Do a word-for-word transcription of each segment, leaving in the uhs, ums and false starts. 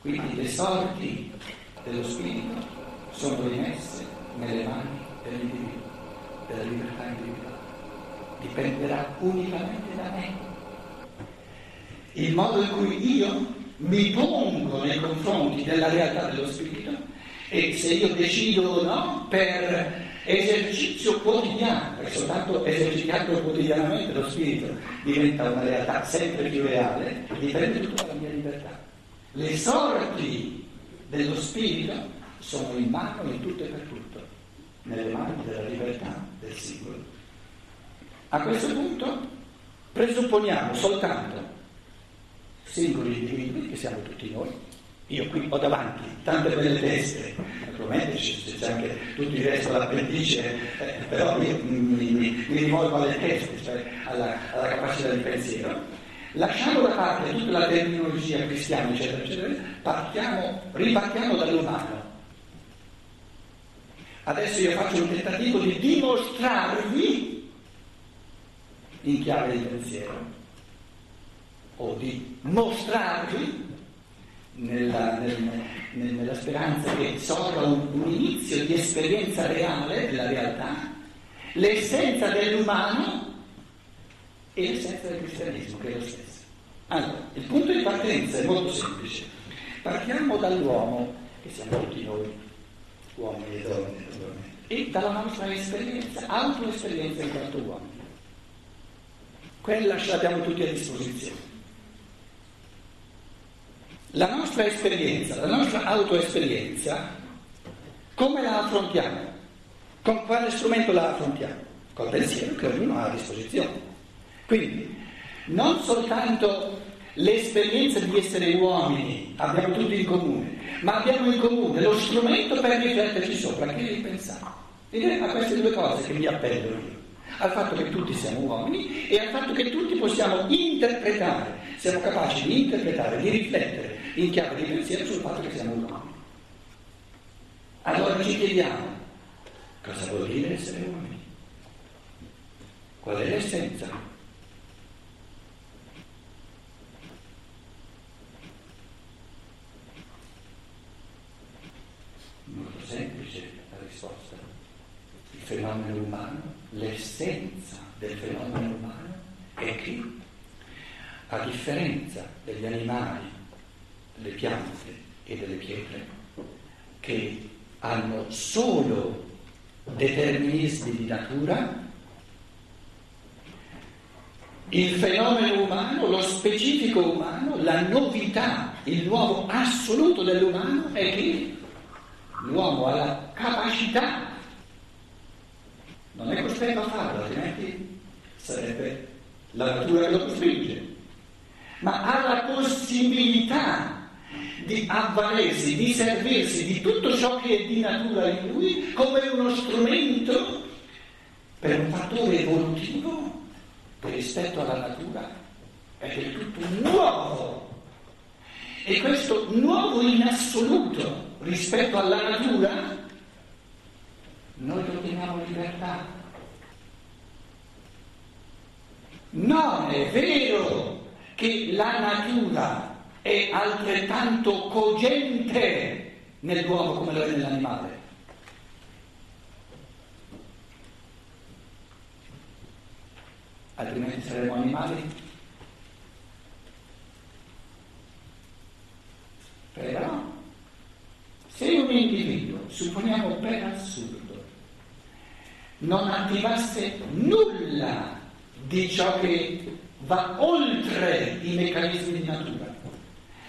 Quindi le sorti dello spirito sono rimesse nelle mani dell'individuo, della libertà individuale. Dipenderà unicamente da me. Il modo in cui io mi pongo nei confronti della realtà dello spirito e se io decido o no per esercizio quotidiano, perché soltanto esercitato quotidianamente lo spirito diventa una realtà sempre più reale, dipende tutta la mia libertà. Le sorti dello spirito sono in mano in tutto e per tutto, nelle mani della libertà del singolo. A questo punto presupponiamo soltanto singoli individui, che siamo tutti noi. Io qui ho davanti tante belle teste, naturalmente c'è anche tutto il resto dell'appendice, eh, però mi, mi, mi, mi rivolgo alle teste, cioè alla, alla capacità di pensiero. Lasciando da parte tutta la terminologia cristiana, eccetera, eccetera, partiamo, ripartiamo dall'umano. Adesso io faccio un tentativo di dimostrarvi in chiave di pensiero, o di mostrarvi nella, nel, nella speranza che sorga un, un inizio di esperienza reale della realtà, l'essenza dell'umano e l'essenza del cristianesimo, che è lo stesso. Allora, il punto di partenza è molto semplice. Partiamo dall'uomo, che siamo tutti noi, uomini e donne, e dalla nostra esperienza, autoesperienza in quanto uomini. Quella ce l'abbiamo tutti a disposizione. La nostra esperienza, la nostra autoesperienza, come la affrontiamo? Con quale strumento la affrontiamo? Col pensiero che ognuno ha a disposizione. Quindi, non soltanto l'esperienza di essere uomini abbiamo tutti in comune, ma abbiamo in comune lo strumento per rifletterci sopra, che devi pensare. Ed è a queste due cose che mi appello io. Al fatto che tutti siamo uomini e al fatto che tutti possiamo interpretare, siamo capaci di interpretare, di riflettere in chiave di pensiero sul fatto che siamo uomini. Allora ci chiediamo, cosa vuol dire essere uomini? Qual è l'essenza? Molto semplice la risposta. Il fenomeno umano, l'essenza del fenomeno umano è che, a differenza degli animali, delle piante e delle pietre, che hanno solo determinismi di natura, il fenomeno umano, lo specifico umano, la novità, il nuovo assoluto dell'umano è che l'uomo ha la capacità. Non è costretto a farlo, altrimenti sarebbe la natura che lo costringe, ma ha la possibilità di avvalersi, di servirsi di tutto ciò che è di natura in lui come uno strumento per un fattore evolutivo che rispetto alla natura è del tutto nuovo. E questo nuovo in assoluto rispetto alla natura noi lo chiamiamo libertà. Non è vero che la natura è altrettanto cogente nell'uomo come lo è nell'animale. Altrimenti saremo animali. Però, se un individuo, supponiamo per assurdo, non attivasse nulla di ciò che va oltre i meccanismi di natura,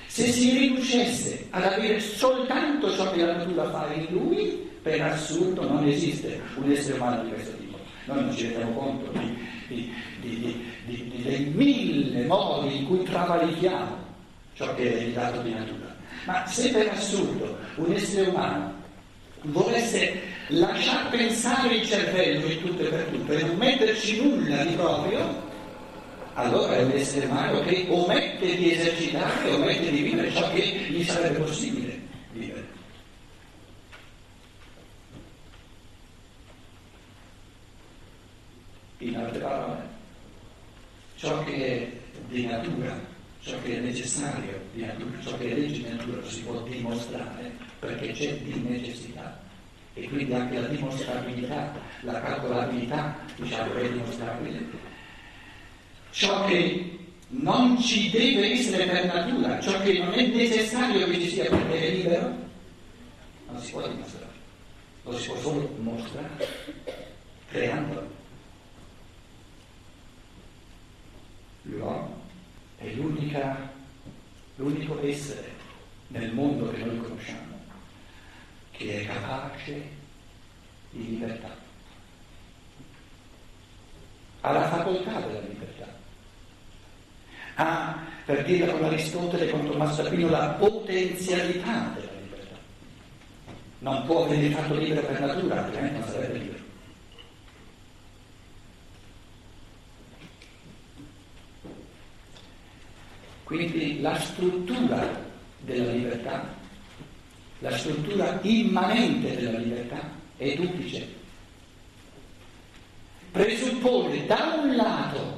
se si riducesse ad avere soltanto ciò che la natura fa in lui, per assurdo non esiste un essere umano di questo tipo. Noi non ci rendiamo conto di, di, di, di, di, dei mille modi in cui travalichiamo ciò che è dato di natura. Ma se per assurdo un essere umano volesse lasciar pensare il cervello in tutto e per tutto e non metterci nulla di proprio, allora è un essere umano che omette di esercitare, omette di vivere ciò che gli sarebbe possibile vivere. In altre parole, ciò che è di natura, ciò che è necessario di natura, ciò che è legge di natura lo si può dimostrare perché c'è di necessità, e quindi anche la dimostrabilità, la calcolabilità, diciamo, è dimostrabile. Ciò che non ci deve essere per natura, ciò che non è necessario che ci sia perché è libero, non si può dimostrare, lo si può solo mostrare, creandolo. L'uomo è l'unica, l'unico essere nel mondo che noi conosciamo che è capace di libertà, ha la facoltà della libertà, ha, per dirla con Aristotele, con Tommaso Aquino, la potenzialità della libertà. Non può venire fatto libero per natura, altrimenti non sarebbe libero. Quindi la struttura della libertà, la struttura immanente della libertà è duplice. Presuppone da un lato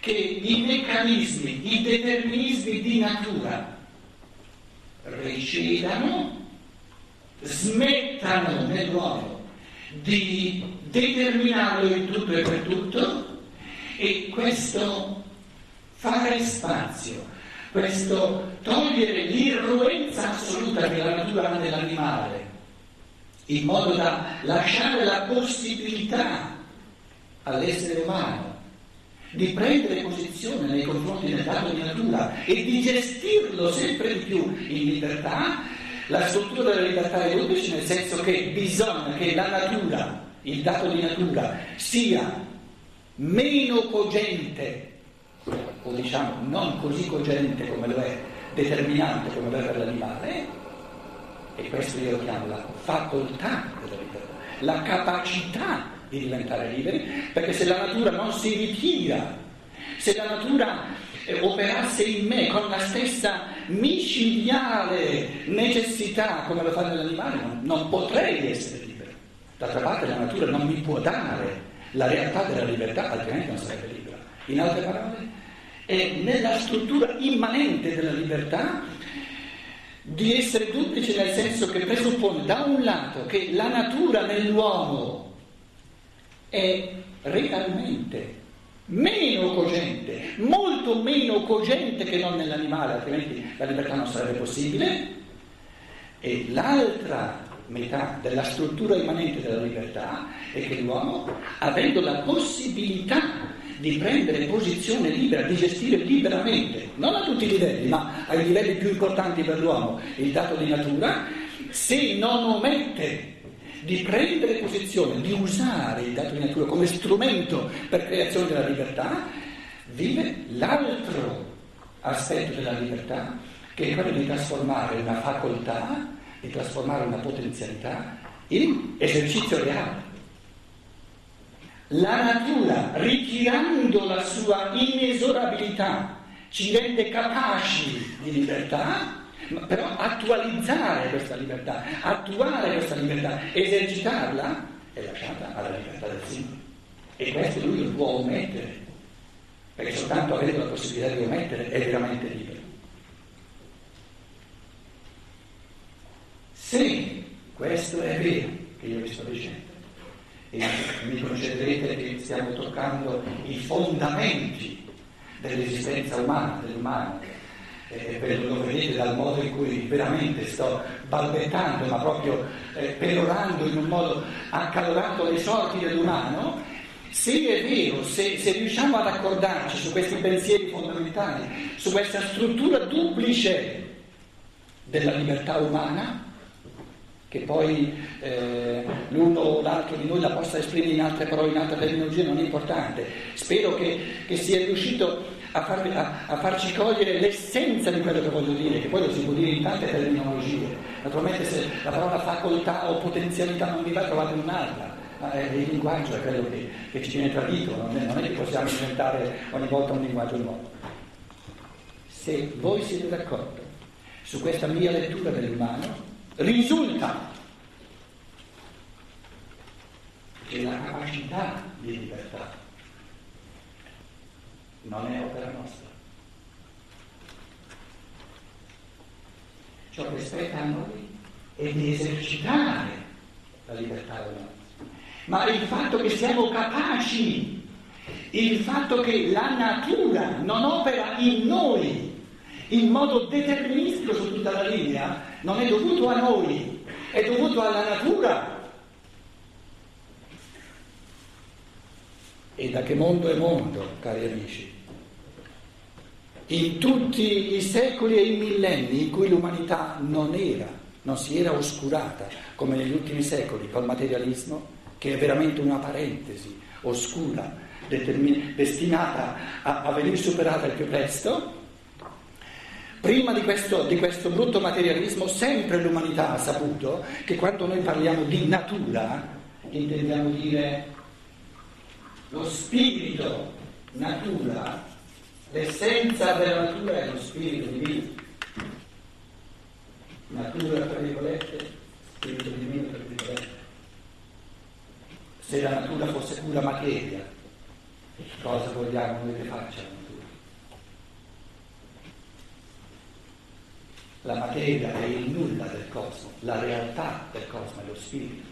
che i meccanismi, i determinismi di natura recedano, smettano nell'uomo di determinarlo in tutto e per tutto, e questo fare spazio, questo togliere l'irruenza assoluta che la natura ha dell'animale, in modo da lasciare la possibilità all'essere umano di prendere posizione nei confronti del dato di natura e di gestirlo sempre di più in libertà. La struttura della libertà è duplice, nel senso che bisogna che la natura, il dato di natura, sia meno cogente, o diciamo non così cogente come lo è, determinante come lo è per l'animale, e questo io lo chiamo la facoltà della libertà, la capacità di diventare liberi, perché se la natura non si ritira, se la natura operasse in me con la stessa micidiale necessità come lo fa nell'animale, non, non potrei essere libero. D'altra parte la natura non mi può dare la realtà della libertà, altrimenti non sarebbe libera. In altre parole, è nella struttura immanente della libertà di essere duplice, nel senso che presuppone da un lato che la natura nell'uomo è realmente meno cogente, molto meno cogente che non nell'animale, altrimenti la libertà non sarebbe possibile, e l'altra metà della struttura immanente della libertà è che l'uomo, avendo la possibilità di prendere posizione libera, di gestire liberamente, non a tutti i livelli, ma ai livelli più importanti per l'uomo, il dato di natura, se non omette di prendere posizione, di usare il dato di natura come strumento per creazione della libertà, vive l'altro aspetto della libertà, che è quello di trasformare una facoltà, di trasformare una potenzialità in esercizio reale. La natura, ritirando la sua inesorabilità, ci rende capaci di libertà, ma però attualizzare questa libertà, attuare questa libertà, esercitarla, è lasciata alla libertà del singolo. E questo lui lo può omettere, perché soltanto avendo la possibilità di omettere è veramente libero. Se questo è vero che io vi sto dicendo, e mi concederete che stiamo toccando i fondamenti dell'esistenza umana, dell'umano, eh, per lo vedete dal modo in cui veramente sto balbettando, ma proprio eh, perorando in un modo accalorato le sorti dell'umano, se è vero, se, se riusciamo ad accordarci su questi pensieri fondamentali, su questa struttura duplice della libertà umana, che poi eh, l'uno o l'altro di noi la possa esprimere in altre parole, in altre terminologie, non è importante. Spero che, che sia riuscito a, farvi, a, a farci cogliere l'essenza di quello che voglio dire, che poi lo si può dire in tante terminologie. Naturalmente se la parola facoltà o potenzialità non vi va, trovate un'altra. Ma è il linguaggio è quello che, che ci viene tradito, non è, non è che possiamo inventare ogni volta un linguaggio nuovo. Se voi siete d'accordo su questa mia lettura dell'umano, risulta che la capacità di libertà non è opera nostra, ciò che spetta a noi è di esercitare la libertà dell'anima. Ma il fatto che siamo capaci, il fatto che la natura non opera in noi in modo deterministico su tutta la linea, non è dovuto a noi, è dovuto alla natura. E da che mondo è mondo, cari amici? In tutti i secoli e i millenni in cui l'umanità non era, non si era oscurata, come negli ultimi secoli col materialismo, che è veramente una parentesi oscura, determin- destinata a, a venire superata il più presto, prima di questo, di questo brutto materialismo sempre l'umanità ha saputo che quando noi parliamo di natura intendiamo dire lo spirito, natura, l'essenza della natura è lo spirito divino. Natura tra virgolette, spirito divino tra virgolette. Se la natura fosse pura materia, cosa vogliamo noi che faccia la natura? La materia è il nulla del cosmo, la realtà del cosmo è lo spirito.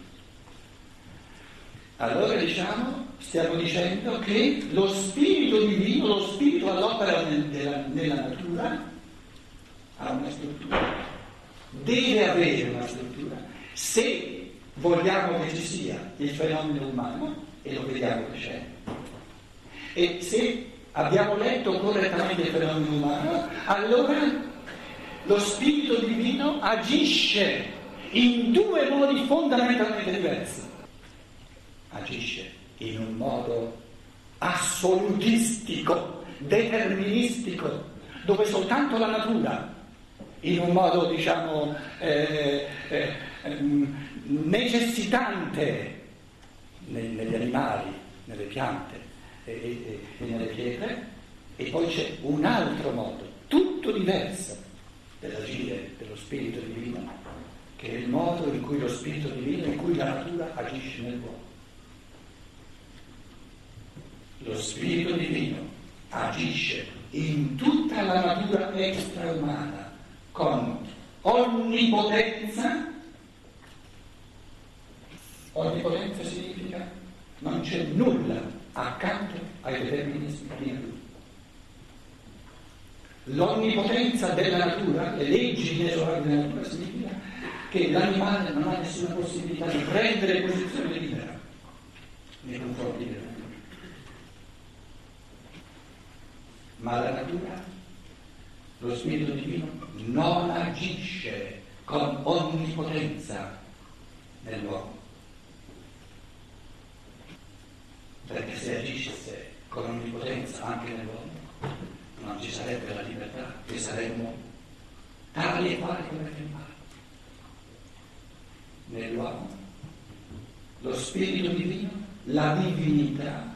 Allora diciamo, stiamo dicendo che lo spirito divino, lo spirito all'opera nella, nella natura ha una struttura, deve avere una struttura. Se vogliamo che ci sia il fenomeno umano e lo vediamo che c'è. E se abbiamo letto correttamente il fenomeno umano, allora lo spirito divino agisce in due modi fondamentalmente diversi. Agisce in un modo assolutistico, deterministico, dove soltanto la natura, in un modo diciamo eh, eh, necessitante negli animali, nelle piante e nelle pietre, e poi c'è un altro modo tutto diverso dell'agire dello spirito divino, che è il modo in cui lo spirito divino, in cui la natura agisce nell'uomo. Lo spirito divino agisce in tutta la natura extraumana con onnipotenza. Onnipotenza significa non c'è nulla accanto ai determinismi di natura. L'onnipotenza della natura, le leggi inesorabili della natura, significa che l'animale non ha nessuna possibilità di prendere posizione libera nei confronti della natura. Ma la natura, lo spirito divino non agisce con onnipotenza nell'uomo, perché se agisse con onnipotenza anche nell'uomo non ci sarebbe la libertà, che saremmo tali e quali come gli animali. Nell'uomo lo spirito divino, la divinità,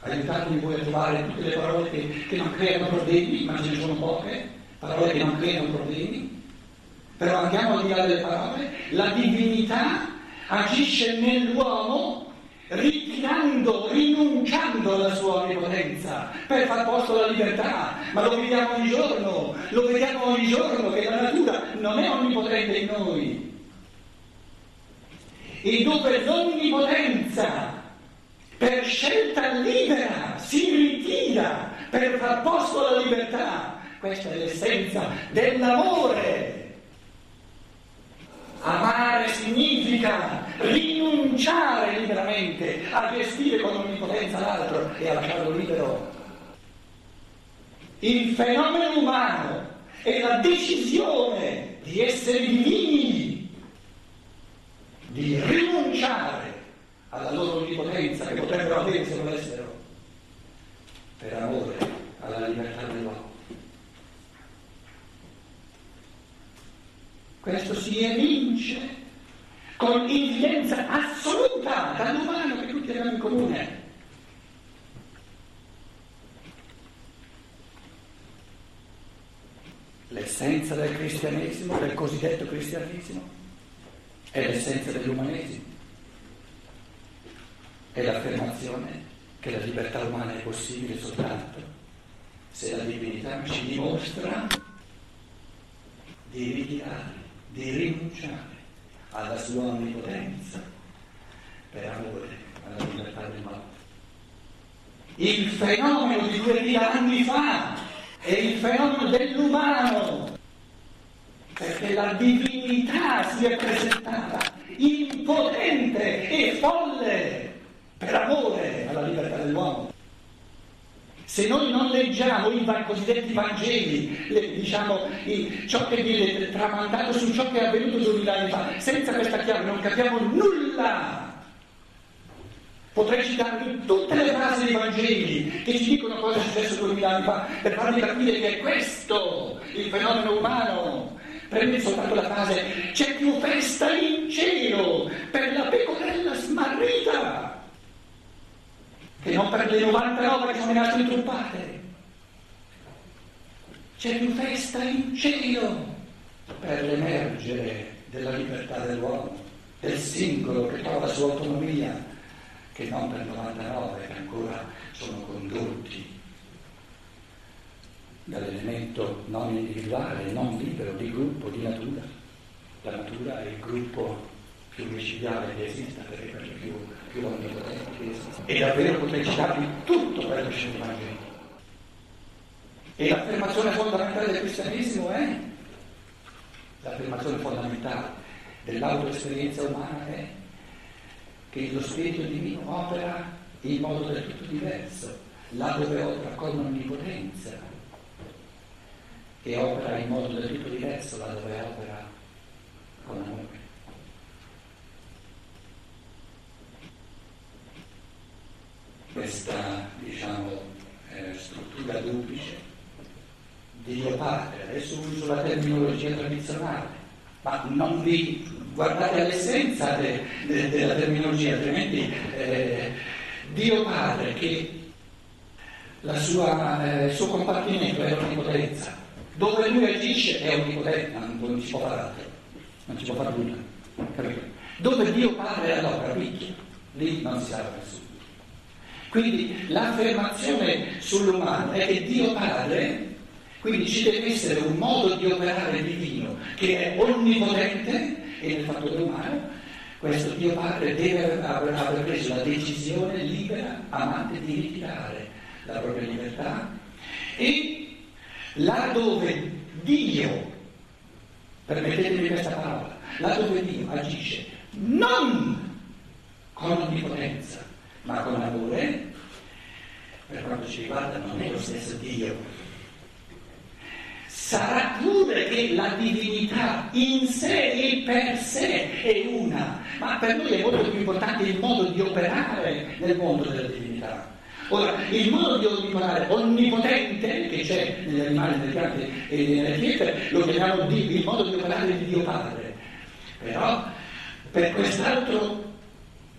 aiutatemi voi a trovare tutte le parole che, che non creano problemi, ma ce ne sono poche parole che non creano problemi, però andiamo al di là delle parole. La divinità agisce nell'uomo ritirando, rinunciando alla sua onnipotenza per far posto alla libertà. Ma lo vediamo ogni giorno, lo vediamo ogni giorno che la natura non è onnipotente in noi, e dove l'onnipotenza per scelta libera si ritira per far posto alla libertà. Questa è l'essenza dell'amore. Amare significa rinunciare liberamente a gestire con onnipotenza l'altro e a lasciarlo libero. Il fenomeno umano è la decisione di essere divini, di rinunciare alla loro onnipotenza che potrebbero avere se volessero, per amore alla libertà dell'uomo. Questo si evince con evidenza assoluta dall'umano che tutti abbiamo in comune. L'essenza del cristianesimo, del cosiddetto cristianesimo, è l'essenza dell'umanesimo. È l'affermazione che la libertà umana è possibile soltanto se la divinità ci dimostra di ritirare di rinunciare alla sua onnipotenza per amore alla libertà del malato. Il fenomeno di duemila anni fa è il fenomeno dell'umano, perché la divinità si è presentata impotente e folle per amore alla libertà dell'uomo. Se noi non leggiamo i cosiddetti Vangeli, le, diciamo i, ciò che viene tramandato su ciò che è avvenuto duemila anni fa, senza questa chiave non capiamo nulla. Potrei citarvi tutte le frasi dei Vangeli che ci dicono cosa è successo duemila anni fa, per farvi capire che è questo il fenomeno umano. Prende soltanto la frase: c'è più festa in cielo per la pecorella smarrita che non per le novantanove che sono rimaste truppate. C'è più festa in cielo per l'emergere della libertà dell'uomo, del singolo che trova la sua autonomia, che non per novantanove che ancora sono condotti dall'elemento non individuale, non libero, di gruppo, di natura. La natura è il gruppo più micidiale che esista, perché per più più onnipotente che esista. E davvero potrei citarvi tutto quello che c'è nel Vangelo. E l'affermazione fondamentale del cristianesimo è, l'affermazione fondamentale dell'autoesperienza umana è, che lo spirito divino opera in modo del tutto diverso, laddove opera con onnipotenza, che opera in modo del tutto diverso, laddove opera con amore. Questa, diciamo, eh, struttura duplice, Dio Padre, adesso uso la terminologia tradizionale, ma non vi guardate all'essenza de, de, della terminologia, altrimenti eh, Dio Padre, che la sua, eh, il suo compartimento è l'onnipotenza, dove lui agisce è onnipotenza, non, non si può fare altro, non si può fare nulla, capito? Dove Dio Padre è all'opera, picchia, lì non si salva nessuno. Quindi l'affermazione sull'umano è che Dio Padre, quindi ci deve essere un modo di operare divino che è onnipotente, e nel fattore umano questo Dio Padre deve aver preso la decisione libera, amante, di ritirare la propria libertà, e laddove Dio, permettetemi questa parola, laddove Dio agisce non con onnipotenza ma con amore, per quanto ci riguarda non è lo stesso Dio. Sarà pure che la divinità in sé e per sé è una, ma per noi è molto più importante il modo di operare nel mondo della divinità. Ora, il modo di operare onnipotente che c'è negli animali, nelle piante e nelle pietre, lo chiamiamo il modo di operare di Dio Padre. Però per quest'altro,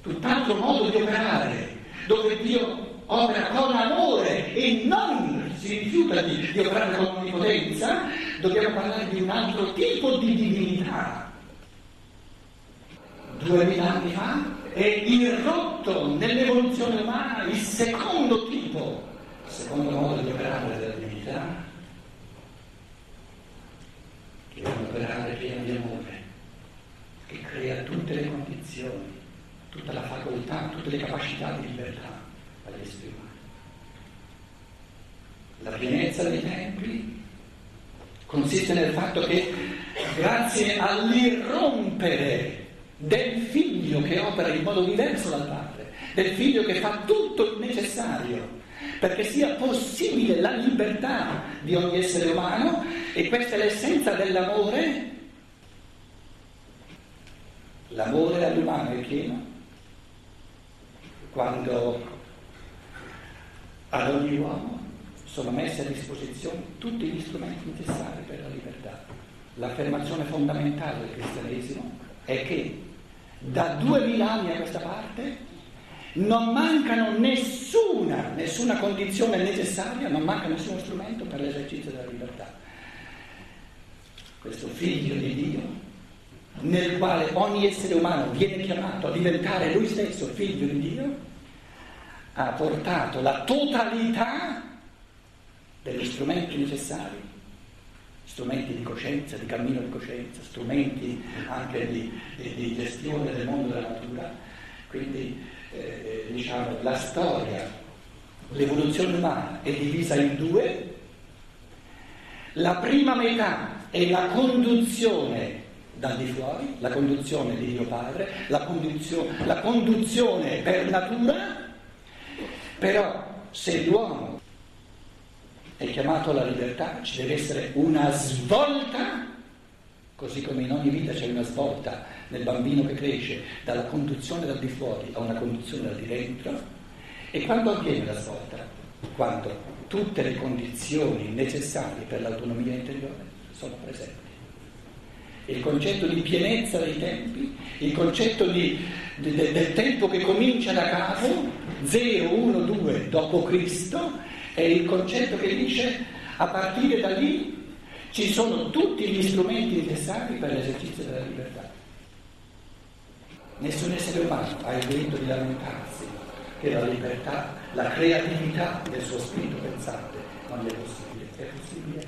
tutt'altro modo di operare, dove Dio opera con amore e non si rifiuta di, di operare con onnipotenza, dobbiamo parlare di un altro tipo di divinità. Duemila anni fa è irrotto nell'evoluzione umana il secondo tipo, il secondo modo di operare della divinità, che è un operare pieno di amore, che crea tutte le condizioni, tutta la facoltà, tutte le capacità di libertà all'essere umano. La pienezza dei tempi consiste nel fatto che, grazie all'irrompere del figlio che opera in modo diverso dal padre, del figlio che fa tutto il necessario perché sia possibile la libertà di ogni essere umano, e questa è l'essenza dell'amore, l'amore all'umano è pieno quando ad ogni uomo sono messi a disposizione tutti gli strumenti necessari per la libertà. L'affermazione fondamentale del cristianesimo è che da duemila anni a questa parte non mancano nessuna, nessuna condizione necessaria, non manca nessuno strumento per l'esercizio della libertà. Questo figlio di Dio, nel quale ogni essere umano viene chiamato a diventare lui stesso figlio di Dio, ha portato la totalità degli strumenti necessari, strumenti di coscienza, di cammino di coscienza, strumenti anche di, di, di gestione del mondo della natura. Quindi eh, diciamo, la storia, l'evoluzione umana è divisa in due. La prima metà è la conduzione da di fuori, la conduzione di Dio Padre, la conduzione, la conduzione per natura. Però se l'uomo è chiamato alla libertà, ci deve essere una svolta, così come in ogni vita c'è una svolta nel bambino che cresce dalla conduzione dal di fuori a una conduzione dal di dentro. E quando avviene la svolta? Quando tutte le condizioni necessarie per l'autonomia interiore sono presenti. Il concetto di pienezza dei tempi, il concetto di, de, de, del tempo che comincia da caso, zero, uno, due dopo Cristo, è il concetto che dice a partire da lì ci sono tutti gli strumenti necessari per l'esercizio della libertà. Nessun essere umano ha il diritto di lamentarsi che la libertà, la creatività del suo spirito pensante non è possibile. È possibile.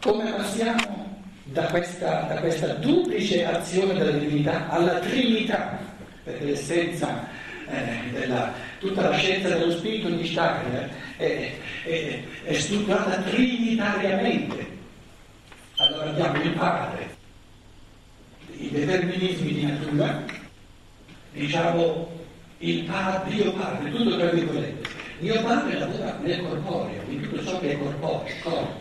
Come passiamo Da questa, da questa duplice azione della divinità alla Trinità, perché l'essenza eh, della tutta la scienza dello spirito in distacco eh, è, è strutturata trinitariamente. Allora abbiamo il Padre, i determinismi di natura, diciamo il Padre, Dio Padre, tutto tra virgolette. Dio Padre lavora nel corporeo, in tutto ciò che è corporeo, corpo.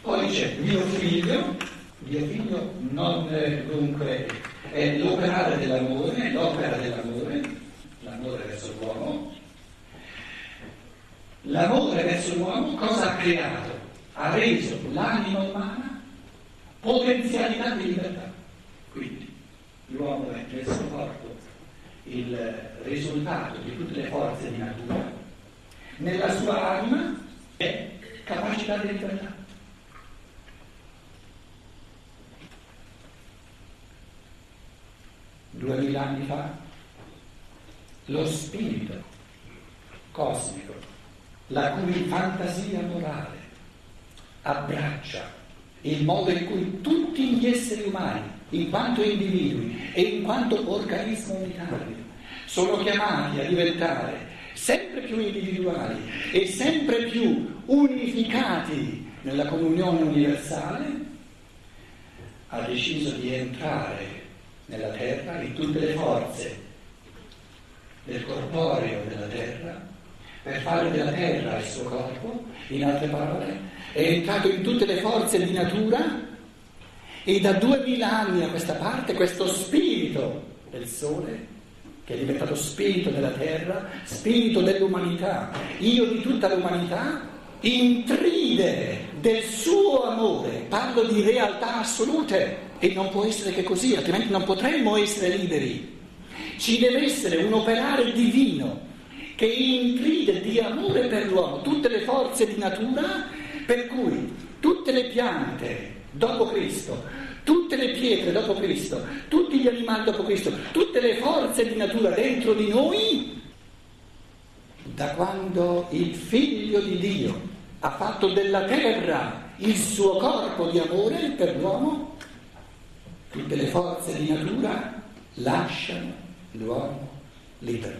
Poi c'è mio figlio. Dio figlio non eh, dunque è l'opera dell'amore, l'opera dell'amore, l'amore verso l'uomo. L'amore verso l'uomo cosa ha creato? Ha reso l'anima umana potenzialità di libertà. Quindi l'uomo è nel suo corpo il risultato di tutte le forze di natura, nella sua anima è capacità di libertà. Duemila anni fa, lo spirito cosmico, la cui fantasia morale abbraccia il modo in cui tutti gli esseri umani, in quanto individui e in quanto organismo unitario, sono chiamati a diventare sempre più individuali e sempre più unificati nella comunione universale, ha deciso di entrare nella terra, in tutte le forze del corporeo della terra, per fare della terra il suo corpo. In altre parole, è entrato in tutte le forze di natura e da duemila anni a questa parte questo spirito del sole, che è diventato spirito della terra, spirito dell'umanità, io di tutta l'umanità, intride del suo amore. Parlo di realtà assolute. E non può essere che così, altrimenti non potremmo essere liberi. Ci deve essere un operare divino che intride di amore per l'uomo tutte le forze di natura, per cui tutte le piante dopo Cristo, tutte le pietre dopo Cristo, tutti gli animali dopo Cristo, tutte le forze di natura dentro di noi, da quando il Figlio di Dio ha fatto della terra il suo corpo di amore per l'uomo, tutte le forze di natura lasciano l'uomo libero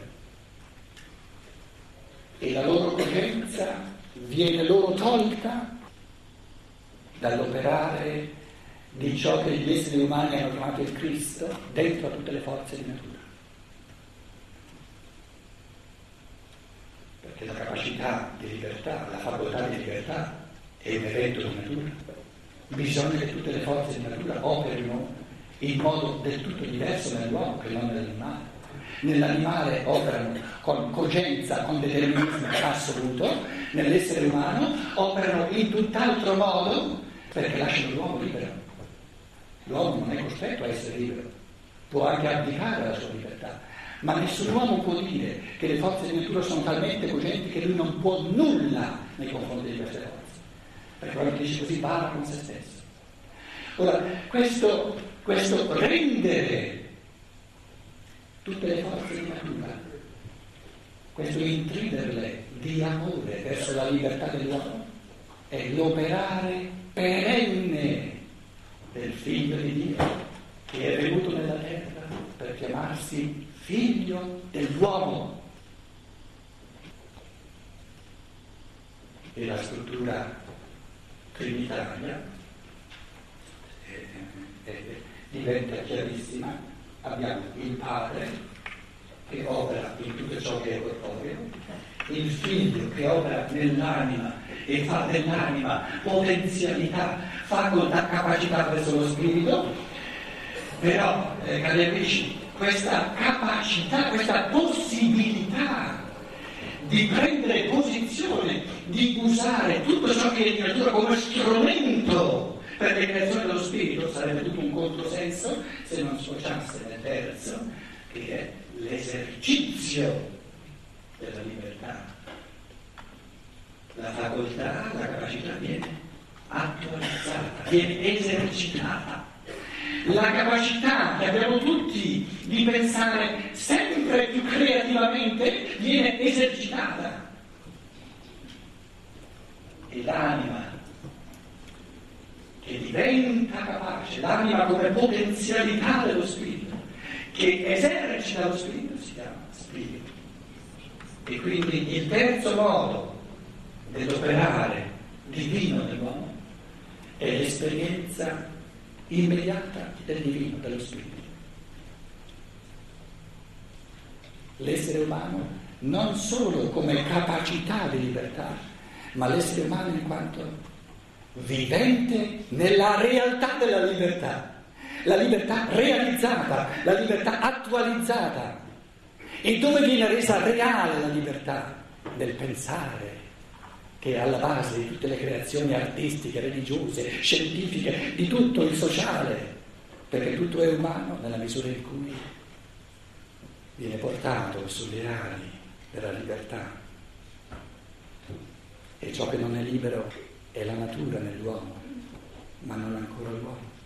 e la loro potenza viene loro tolta dall'operare di ciò che gli esseri umani hanno chiamato il Cristo dentro a tutte le forze di natura, perché la capacità di libertà, la facoltà di libertà è un evento di natura. Bisogna che tutte le forze di natura operino in modo del tutto diverso nell'uomo che non nell'animale. Nell'animale operano con cogenza, con determinismo assoluto, nell'essere umano operano in tutt'altro modo perché lasciano l'uomo libero. L'uomo non è costretto a essere libero, può anche abdicare alla sua libertà, ma nessun uomo può dire che le forze di natura sono talmente cogenti che lui non può nulla nei confronti di queste forze. Perché quando dice così parla con se stesso. Ora, questo, questo rendere tutte le forze di natura, questo intriderle di amore verso la libertà dell'uomo, è l'operare perenne del Figlio di Dio, che è venuto nella terra per chiamarsi Figlio dell'uomo. E la struttura trinitaria eh, eh, diventa chiarissima. Abbiamo il Padre che opera in tutto ciò che è corporeo, il Figlio che opera nell'anima e fa dell'anima potenzialità, facoltà, capacità verso lo spirito. Però, eh, cari amici, questa capacità, questa possibilità di prendere posizione, di usare tutto ciò che è in natura come strumento per la creazione dello spirito, sarebbe tutto un controsenso se non sfociasse nel terzo, che è l'esercizio della libertà. La facoltà, la capacità viene attualizzata, viene esercitata. La capacità che abbiamo tutti di pensare sempre più creativamente viene esercitata. E l'anima che diventa capace, l'anima come potenzialità dello spirito, che esercita lo spirito, si chiama spirito. E quindi il terzo modo dell'operare divino dell'uomo è l'esperienza immediata del divino, dello spirito. L'essere umano non solo come capacità di libertà, ma l'essere umano in quanto vivente nella realtà della libertà, la libertà realizzata, la libertà attualizzata. E dove viene resa reale la libertà? Nel pensare, che è alla base di tutte le creazioni artistiche, religiose, scientifiche, di tutto il sociale, perché tutto è umano nella misura in cui viene portato sulle ali della libertà. E ciò che non è libero è la natura nell'uomo, ma non ancora l'uomo.